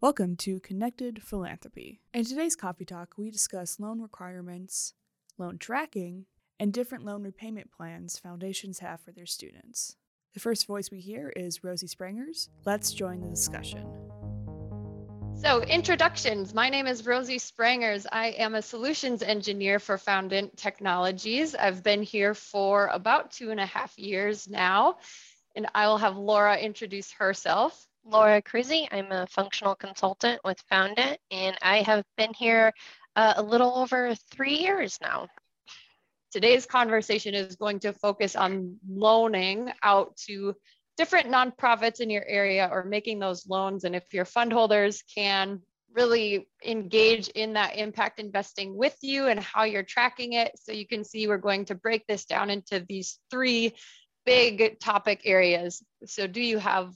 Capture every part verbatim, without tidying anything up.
Welcome to Connected Philanthropy. In today's Coffee Talk, we discuss loan requirements, loan tracking, and different loan repayment plans foundations have for their students. The first voice we hear is Rosie Sprangers. Let's join the discussion. So, introductions. My name is Rosie Sprangers. I am a solutions engineer for Foundant Technologies. I've been here for about two and a half years now, and I will have Laura introduce herself. Laura Cruzy. I'm a functional consultant with Foundant, and I have been here uh, a little over three years now. Today's conversation is going to focus on loaning out to different nonprofits in your area or making those loans, and if your fund holders can really engage in that impact investing with you and how you're tracking it. So you can see we're going to break this down into these three big topic areas. So do you have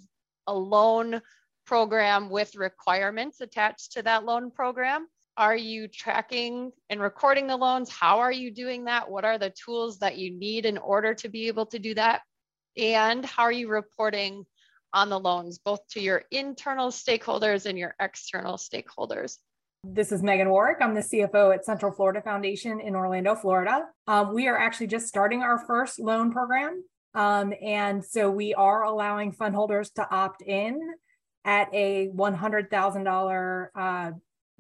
a loan program with requirements attached to that loan program? Are you tracking and recording the loans? How are you doing that? What are the tools that you need in order to be able to do that? And how are you reporting on the loans, both to your internal stakeholders and your external stakeholders? This is Megan Warwick. I'm the C F O at Central Florida Foundation in Orlando, Florida. Um, we are actually just starting our first loan program. Um, and so we are allowing fund holders to opt in at a one hundred thousand dollars uh,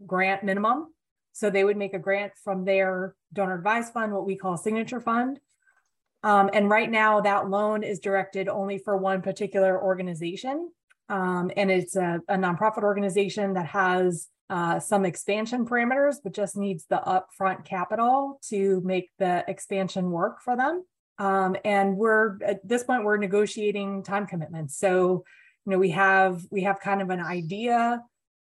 grant minimum. So they would make a grant from their donor advised fund, what we call signature fund. Um, and right now that loan is directed only for one particular organization. Um, and it's a, a nonprofit organization that has uh, some expansion parameters, but just needs the upfront capital to make the expansion work for them. Um, and we're, at this point, we're negotiating time commitments. So, you know, we have, we have kind of an idea.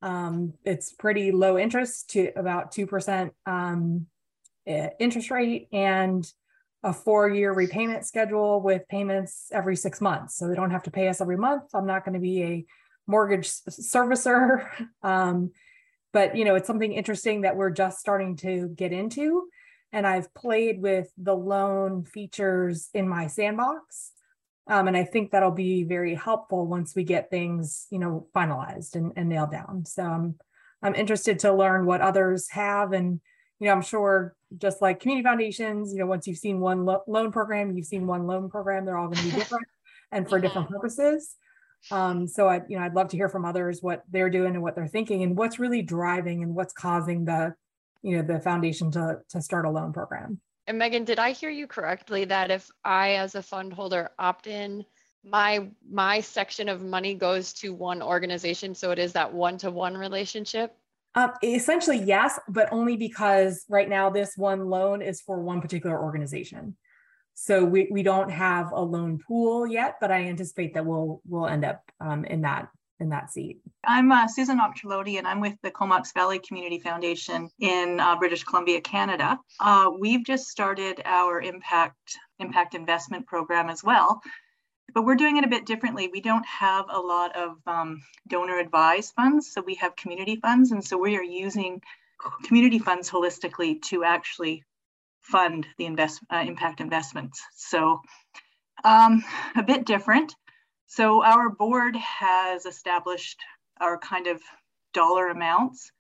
Um, it's pretty low interest, to about two percent um, interest rate, and a four-year repayment schedule with payments every six months. So they don't have to pay us every month. I'm not going to be a mortgage servicer. Um, but, you know, it's something interesting that we're just starting to get into. And I've played with the loan features in my sandbox. Um, and I think that'll be very helpful once we get things, you know, finalized and, and nailed down. So I'm, I'm interested to learn what others have. And, you know, I'm sure just like community foundations, you know, once you've seen one lo- loan program, you've seen one loan program, they're all going to be different and for different purposes. Um, so I, you know, I'd love to hear from others what they're doing and what they're thinking and what's really driving and what's causing the, you know, the foundation to, to start a loan program. And Megan, did I hear you correctly that if I, as a fund holder, opt in, my my section of money goes to one organization? So it is that one-to-one relationship? Um, essentially, yes, but only because right now this one loan is for one particular organization. So we, we don't have a loan pool yet, but I anticipate that we'll we'll end up um, in that in that seat. I'm uh, Susan Oktrolody, and I'm with the Comox Valley Community Foundation in uh, British Columbia, Canada. Uh, we've just started our impact impact investment program as well, but we're doing it a bit differently. We don't have a lot of um, donor advised funds, so we have community funds, and so we are using community funds holistically to actually fund the invest uh, impact investments. So um, a bit different. So our board has established our kind of dollar amounts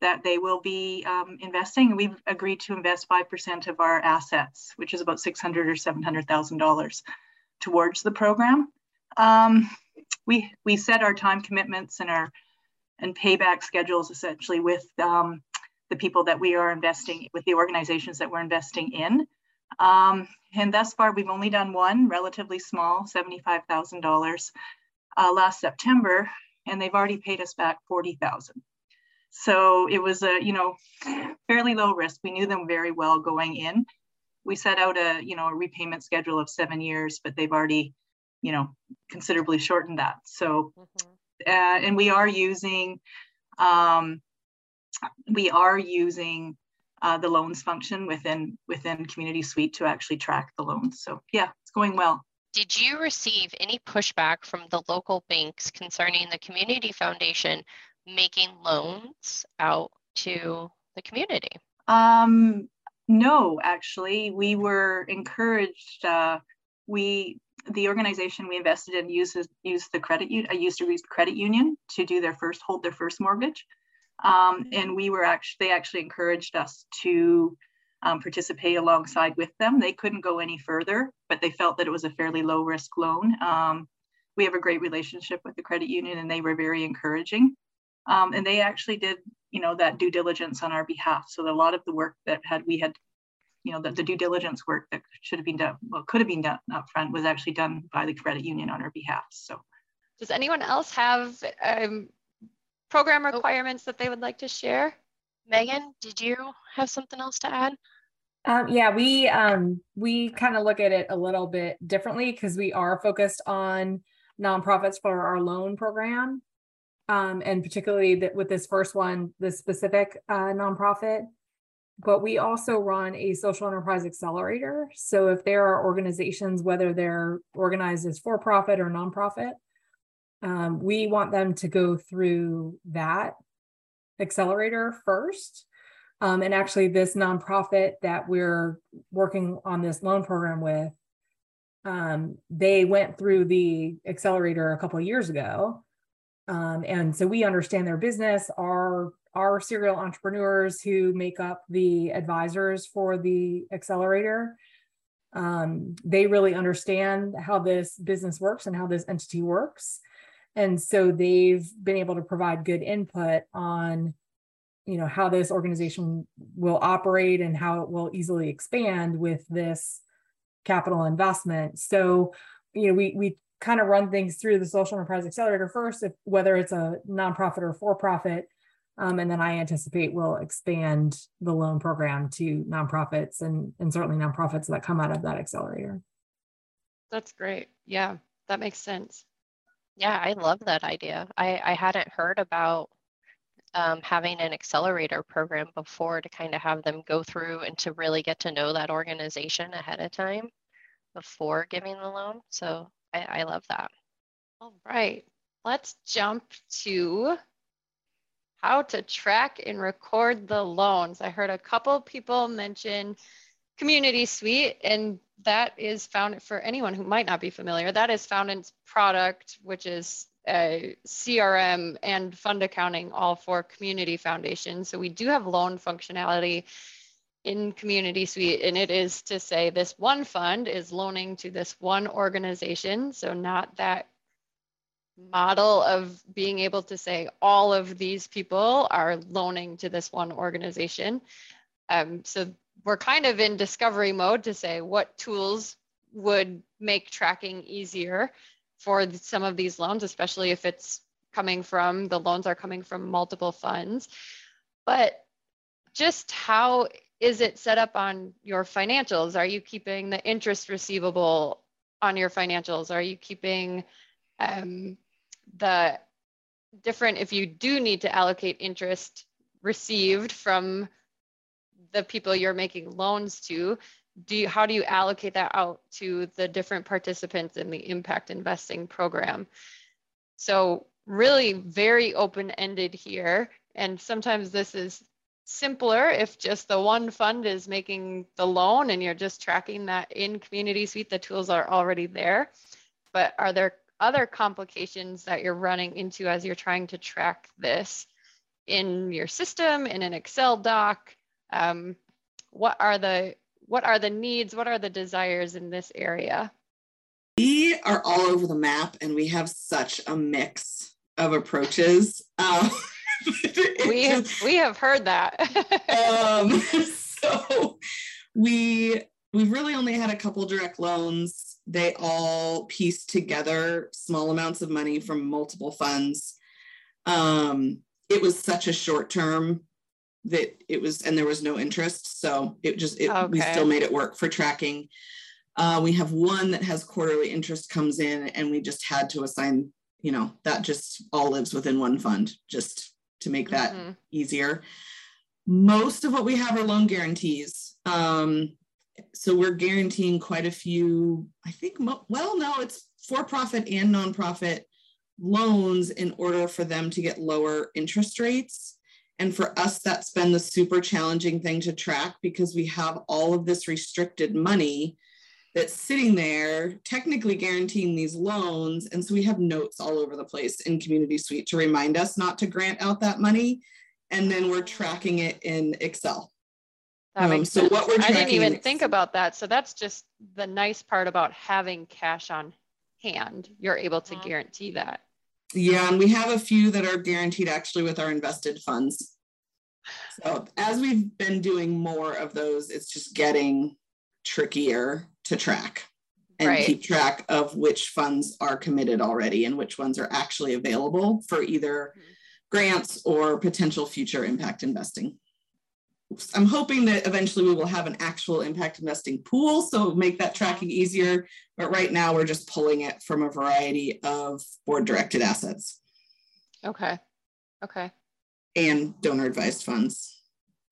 that they will be um, investing. We've agreed to invest five percent of our assets, which is about six hundred thousand dollars or seven hundred thousand dollars towards the program. Um, we we set our time commitments and our and payback schedules essentially with um, the people that we are investing, with the organizations that we're investing in. Um, and thus far, we've only done one relatively small, seventy-five thousand dollars uh, last September, and they've already paid us back forty thousand dollars. So it was a, you know, fairly low risk. We knew them very well going in. We set out a, you know, a repayment schedule of seven years, but they've already, you know, considerably shortened that. So, mm-hmm. uh, and we are using, um, we are using Uh, the loans function within within Community Suite to actually track the loans. So yeah, it's going well. Did you receive any pushback from the local banks concerning the Community Foundation making loans out to the community? Um, no, actually, we were encouraged. Uh, we the organization we invested in uses used the credit used to use the credit union to do their first hold their first mortgage, um, and we were actually they actually encouraged us to um, participate alongside with them. They couldn't go any further, but they felt that it was a fairly low risk loan. Um, we have a great relationship with the credit union, and they were very encouraging, um, and they actually did you know that due diligence on our behalf. So a lot of the work that had we had. You know, the, the due diligence work that should have been done, well, could have been done up front was actually done by the credit union on our behalf. So does anyone else have um, program requirements that they would like to share? Megan, did you have something else to add? Um, yeah, we, um, we kind of look at it a little bit differently because we are focused on nonprofits for our loan program. Um, and particularly that with this first one, this specific uh, nonprofit. But we also run a social enterprise accelerator. So if there are organizations, whether they're organized as for-profit or nonprofit, um, we want them to go through that accelerator first. Um, and actually this nonprofit that we're working on this loan program with, um, they went through the accelerator a couple of years ago. Um, and so we understand their business, our Our serial entrepreneurs who make up the advisors for the accelerator. Um, they really understand how this business works and how this entity works. And so they've been able to provide good input on, you know, how this organization will operate and how it will easily expand with this capital investment. So, you know, we, we kind of run things through the Social Enterprise Accelerator first, if, whether it's a nonprofit or for-profit. Um, and then I anticipate we'll expand the loan program to nonprofits and, and certainly nonprofits that come out of that accelerator. That's great. Yeah, that makes sense. Yeah, I love that idea. I, I hadn't heard about um, having an accelerator program before to kind of have them go through and to really get to know that organization ahead of time before giving the loan. So I, I love that. All right, let's jump to how to track and record the loans. I heard a couple people mention Community Suite, and that is Foundant, for anyone who might not be familiar, that is Foundant's product, which is a C R M and fund accounting, all for community foundations. So we do have loan functionality in Community Suite, and it is to say this one fund is loaning to this one organization, so not that model of being able to say all of these people are loaning to this one organization. Um, so we're kind of in discovery mode to say what tools would make tracking easier for some of these loans, especially if it's coming from, the loans are coming from multiple funds. But just how is it set up on your financials? Are you keeping the interest receivable on your financials? Are you keeping um, the different, if you do need to allocate interest received from the people you're making loans to, do you, how do you allocate that out to the different participants in the impact investing program? So really very open-ended here. And sometimes this is simpler if just the one fund is making the loan and you're just tracking that in Community Suite, the tools are already there. But are there other complications that you're running into as you're trying to track this in your system, in an Excel doc? Um, what are the what are the needs? What are the desires in this area? We are all over the map, and we have such a mix of approaches. Um, we have, we have heard that. um, so we we've really only had a couple direct loans. They all piece together small amounts of money from multiple funds. Um, it was such a short term that it was, and there was no interest. So it just, it, okay. We still made it work for tracking. Uh, we have one that has quarterly interest comes in, and we just had to assign, you know, that just all lives within one fund just to make that mm-hmm. easier. Most of what we have are loan guarantees. Um, So we're guaranteeing quite a few, I think, well, no, it's for-profit and nonprofit loans in order for them to get lower interest rates. And for us, that's been the super challenging thing to track because we have all of this restricted money that's sitting there technically guaranteeing these loans. And so we have notes all over the place in Community Suite to remind us not to grant out that money. And then we're tracking it in Excel. That makes sense. So what we're tracking, I didn't even think about that. So that's just the nice part about having cash on hand. You're able to guarantee that. Yeah, and we have a few that are guaranteed actually with our invested funds. So as we've been doing more of those, it's just getting trickier to track and right. keep track of which funds are committed already and which ones are actually available for either grants or potential future impact investing. I'm hoping that eventually we will have an actual impact investing pool, so make that tracking easier. But right now we're just pulling it from a variety of board directed assets. Okay. Okay. And donor advised funds.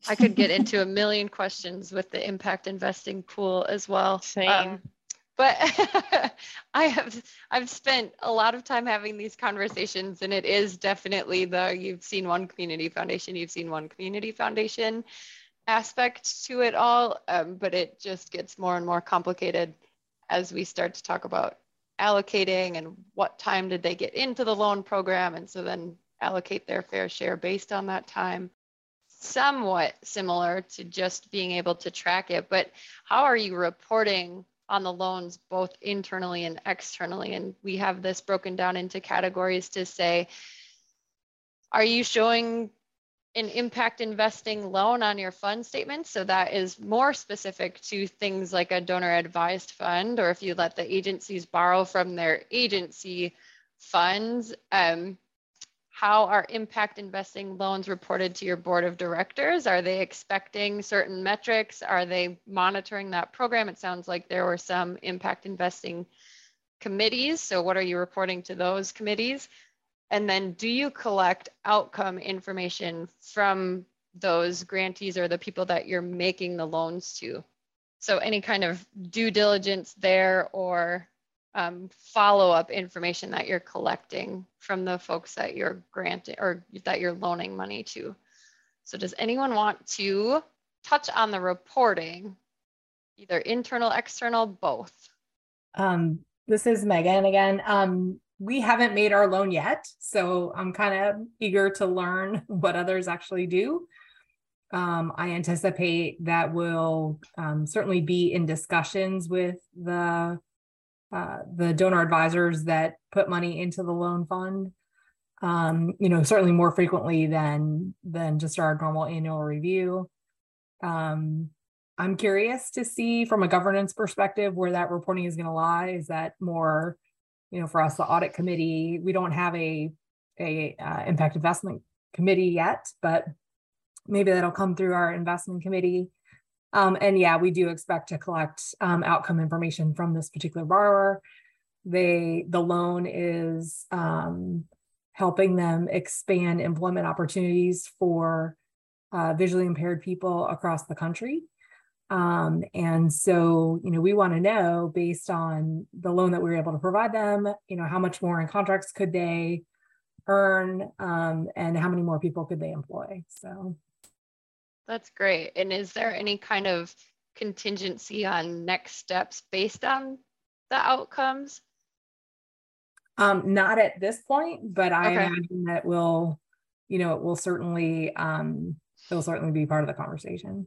I could get into a million questions with the impact investing pool as well. Same. Um, but I have, I've spent a lot of time having these conversations, and it is definitely the, you've seen one community foundation, you've seen one community foundation aspect to it all. Um, but it just gets more and more complicated as we start to talk about allocating and what time did they get into the loan program. And so then allocate their fair share based on that time. Somewhat similar to just being able to track it, but how are you reporting on the loans both internally and externally? And we have this broken down into categories to say, are you showing an impact investing loan on your fund statement? So that is more specific to things like a donor advised fund, or if you let the agencies borrow from their agency funds. Um, How are impact investing loans reported to your board of directors? Are they expecting certain metrics? Are they monitoring that program? It sounds like there were some impact investing committees. So what are you reporting to those committees? And then do you collect outcome information from those grantees or the people that you're making the loans to? So any kind of due diligence there, or Um, follow-up information that you're collecting from the folks that you're granting or that you're loaning money to. So does anyone want to touch on the reporting, either internal, external, both? Um, this is Megan again. Um, we haven't made our loan yet, so I'm kind of eager to learn what others actually do. Um, I anticipate that we'll um, certainly be in discussions with the Uh, the donor advisors that put money into the loan fund, um, you know, certainly more frequently than than just our normal annual review. Um, I'm curious to see from a governance perspective where that reporting is going to lie. Is that more, you know, for us, the audit committee? We don't have a a uh, impact investment committee yet, but maybe that'll come through our investment committee. Um, and yeah, we do expect to collect um, outcome information from this particular borrower. They, the loan is um, helping them expand employment opportunities for uh, visually impaired people across the country. Um, and so, you know, we want to know, based on the loan that we were able to provide them, you know, how much more in contracts could they earn, um, and how many more people could they employ? So. That's great. And is there any kind of contingency on next steps based on the outcomes? Um, not at this point, but I okay. imagine that we'll, you know, it will certainly, um, it'll certainly be part of the conversation.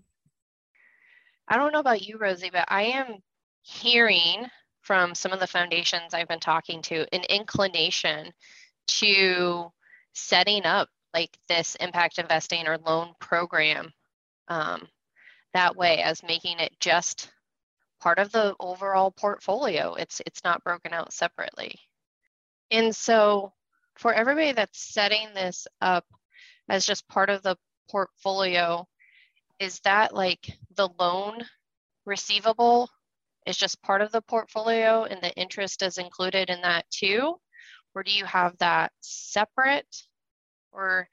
I don't know about you, Rosie, but I am hearing from some of the foundations I've been talking to an inclination to setting up like this impact investing or loan program. Um, that way, as making it just part of the overall portfolio. It's it's not broken out separately. And so for everybody that's setting this up as just part of the portfolio, is that like the loan receivable is just part of the portfolio and the interest is included in that too? Or do you have that separate? Or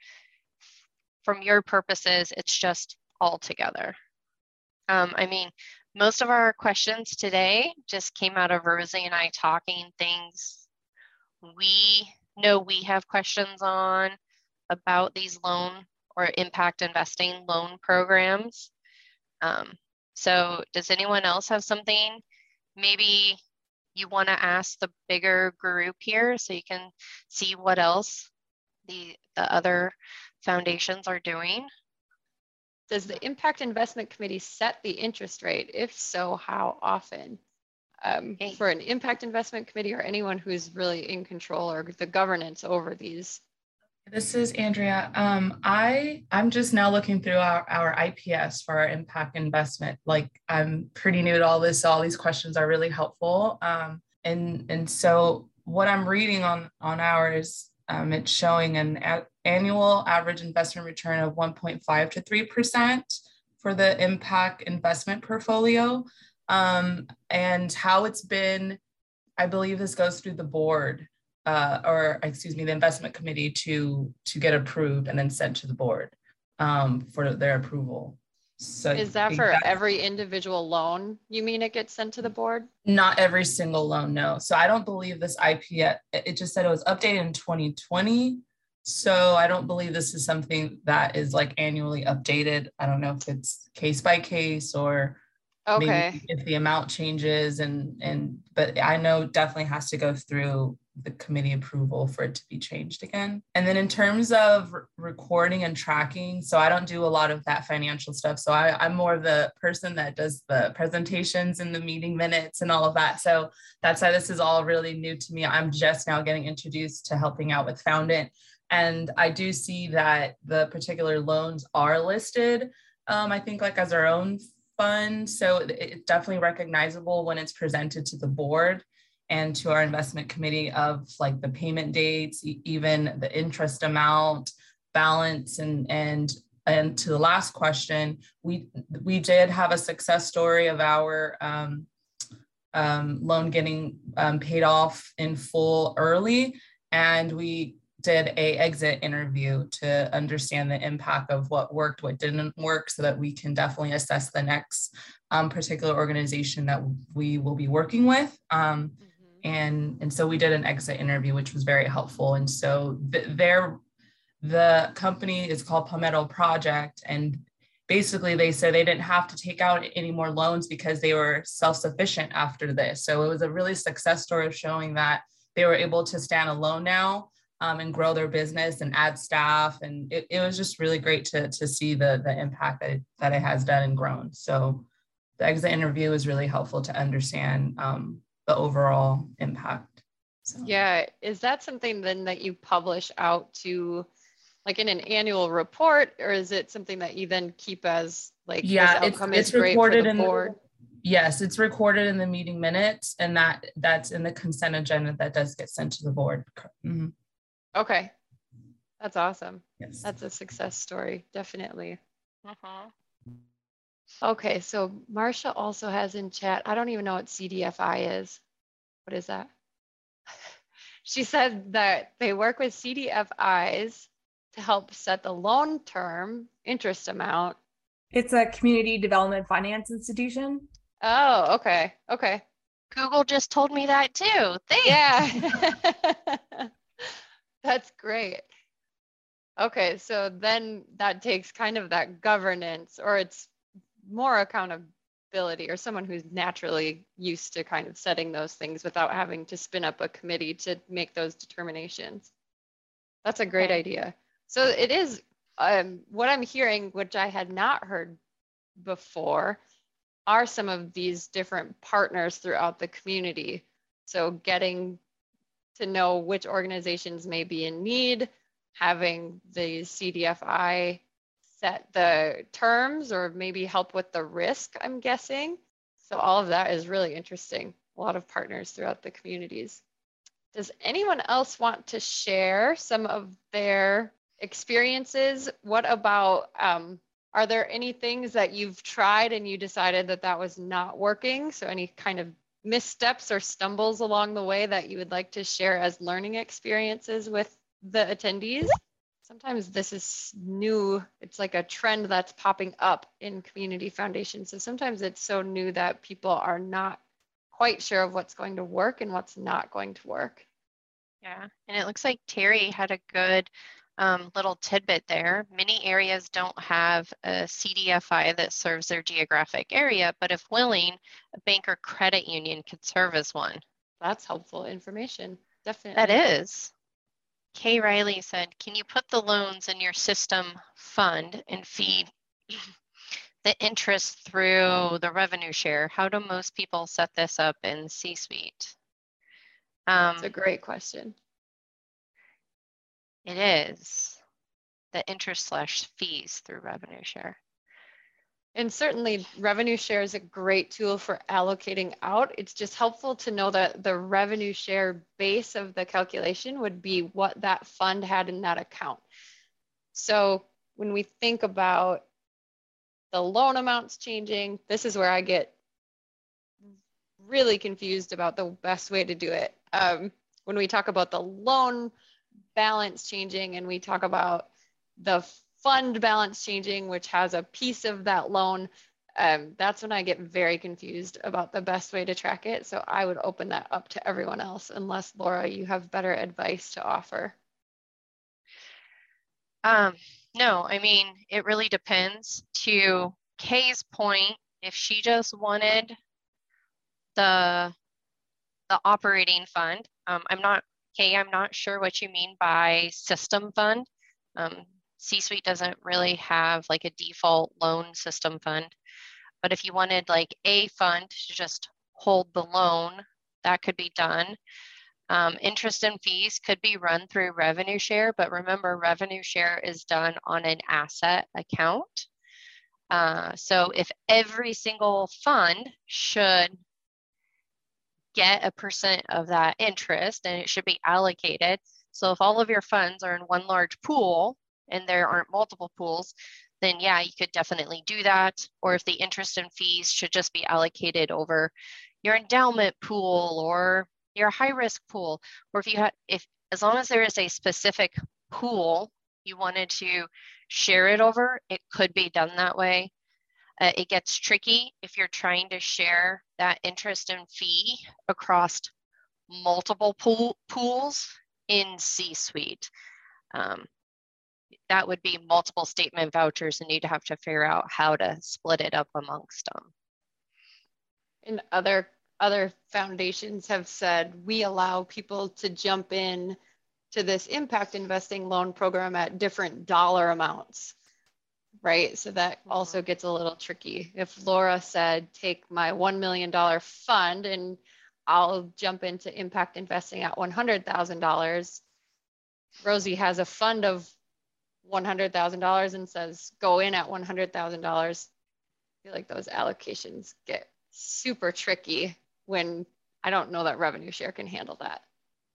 from your purposes, it's just all together? Um, I mean, most of our questions today just came out of Rosie and I talking things we know we have questions on about these loan or impact investing loan programs. Um, so does anyone else have something maybe you want to ask the bigger group here so you can see what else the, the other foundations are doing. Does the Impact Investment Committee set the interest rate? If so, how often? Um, okay. For an Impact Investment Committee or anyone who's really in control or the governance over these. This is Andrea. Um, I, I'm just now looking through our, our I P S for our impact investment. Like, I'm pretty new to all this, so all these questions are really helpful. Um, and, and so what I'm reading on, on ours, um, it's showing an a- annual average investment return of one point five to three percent for the impact investment portfolio. Um, and how it's been, I believe this goes through the board. Uh, or excuse me, the investment committee to to get approved and then sent to the board um, for their approval. So is that for every individual loan? You mean it gets sent to the board? Not every single loan, no. So I don't believe this I P S, it just said it was updated in twenty twenty. So I don't believe this is something that is like annually updated. I don't know if it's case by case or okay. Maybe if the amount changes and and but I know it definitely has to go through the committee approval for it to be changed again. And then in terms of recording and tracking, so I don't do a lot of that financial stuff. So I, I'm more of the person that does the presentations and the meeting minutes and all of that. So that's why this is all really new to me. I'm just now getting introduced to helping out with Foundant. And I do see that the particular loans are listed, um, I think like as our own fund. So it's definitely recognizable when it's presented to the board and to our investment committee of like the payment dates, e- even the interest amount, balance, and and and to the last question, we we did have a success story of our um, um, loan getting um, paid off in full early, and we did a exit interview to understand the impact of what worked, what didn't work, so that we can definitely assess the next um, particular organization that we will be working with. Um, mm-hmm. And, and so we did an exit interview, which was very helpful. And so th- there, the company is called Palmetto Project. And basically they said they didn't have to take out any more loans because they were self-sufficient after this. So it was a really success story of showing that they were able to stand alone now um, and grow their business and add staff. And it, it was just really great to, to see the, the impact that it, that it has done and grown. So the exit interview was really helpful to understand um, the overall impact. So. Yeah. Is that something then that you publish out to like in an annual report, or is it something that you then keep as like, yeah, it's, it's recorded in the board? Yes. It's recorded in the meeting minutes, and that that's in the consent agenda that does get sent to the board. Mm-hmm. Okay. That's awesome. Yes. That's a success story. Definitely. Uh-huh. Okay, so Marsha also has in chat, I don't even know what C D F I is. What is that? She said that they work with C D F Is to help set the loan term interest amount. It's a community development finance institution. Oh, okay. Okay. Google just told me that too. Thanks. Yeah. That's great. Okay, so then that takes kind of that governance, or it's more accountability, or someone who's naturally used to kind of setting those things without having to spin up a committee to make those determinations. That's a great idea. So it is um, what I'm hearing, which I had not heard before, are some of these different partners throughout the community. So getting to know which organizations may be in need, having the C D F I set the terms, or maybe help with the risk, I'm guessing. So all of that is really interesting. A lot of partners throughout the communities. Does anyone else want to share some of their experiences? What about, um, are there any things that you've tried and you decided that that was not working? So any kind of missteps or stumbles along the way that you would like to share as learning experiences with the attendees? Sometimes this is new. It's like a trend that's popping up in community foundations. So sometimes it's so new that people are not quite sure of what's going to work and what's not going to work. Yeah. And it looks like Terry had a good um, little tidbit there. Many areas don't have a C D F I that serves their geographic area, but if willing, a bank or credit union could serve as one. That's helpful information, definitely. That is. Kay Riley said, can you put the loans in your system fund and feed the interest through the revenue share? How do most people set this up in C-suite? Um, That's a great question. It is. The interest slash fees through revenue share. And certainly revenue share is a great tool for allocating out. It's just helpful to know that the revenue share base of the calculation would be what that fund had in that account. So when we think about the loan amounts changing, this is where I get really confused about the best way to do it. Um, when we talk about the loan balance changing and we talk about the fund balance changing, which has a piece of that loan, um, that's when I get very confused about the best way to track it. So I would open that up to everyone else, unless Laura, you have better advice to offer. Um, no, I mean, it really depends. To Kay's point, if she just wanted the, the operating fund, um, I'm not, Kay, I'm not sure what you mean by system fund. Um, C-suite doesn't really have like a default loan system fund, but if you wanted like a fund to just hold the loan, that could be done. Um, interest and fees could be run through revenue share, but remember revenue share is done on an asset account. Uh, so if every single fund should get a percent of that interest, and it should be allocated. So if all of your funds are in one large pool, and there aren't multiple pools, then yeah, you could definitely do that. Or if the interest and fees should just be allocated over your endowment pool or your high risk pool, or if you have, if as long as there is a specific pool you wanted to share it over, it could be done that way. Uh, it gets tricky if you're trying to share that interest and fee across multiple pool, pools in C-suite. Um, That would be multiple statement vouchers, and you'd have to figure out how to split it up amongst them. And other other foundations have said, we allow people to jump in to this impact investing loan program at different dollar amounts, right? So that also gets a little tricky. If Laura said, take my one million dollar fund and I'll jump into impact investing at one hundred thousand dollars, Rosie has a fund of one hundred thousand dollars and says, go in at one hundred thousand dollars. I feel like those allocations get super tricky when I don't know that revenue share can handle that.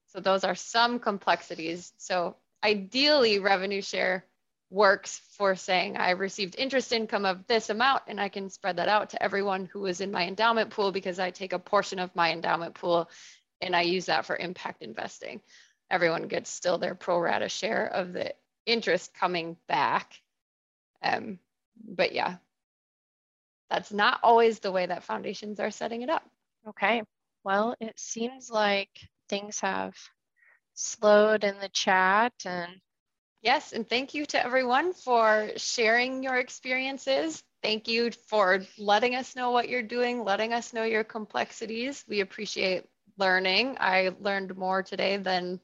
So those are some complexities. So ideally revenue share works for saying I received interest income of this amount and I can spread that out to everyone who is in my endowment pool because I take a portion of my endowment pool and I use that for impact investing. Everyone gets still their pro rata share of the interest coming back. Um, but yeah, that's not always the way that foundations are setting it up. Okay, well, it seems like things have slowed in the chat. And yes, and thank you to everyone for sharing your experiences. Thank you for letting us know what you're doing, letting us know your complexities. We appreciate learning. I learned more today than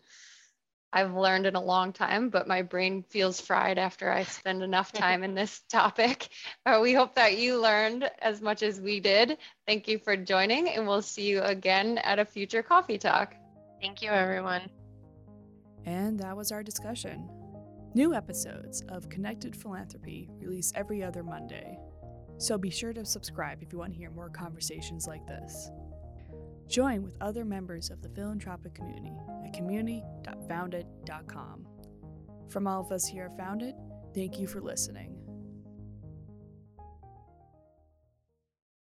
I've learned in a long time, but my brain feels fried after I spend enough time in this topic. Uh, we hope that you learned as much as we did. Thank you for joining, and we'll see you again at a future coffee talk. Thank you, everyone. And that was our discussion. New episodes of Connected Philanthropy release every other Monday, so be sure to subscribe if you want to hear more conversations like this. Join with other members of the philanthropic community at community dot foundant dot com. From all of us here at Foundant, thank you for listening.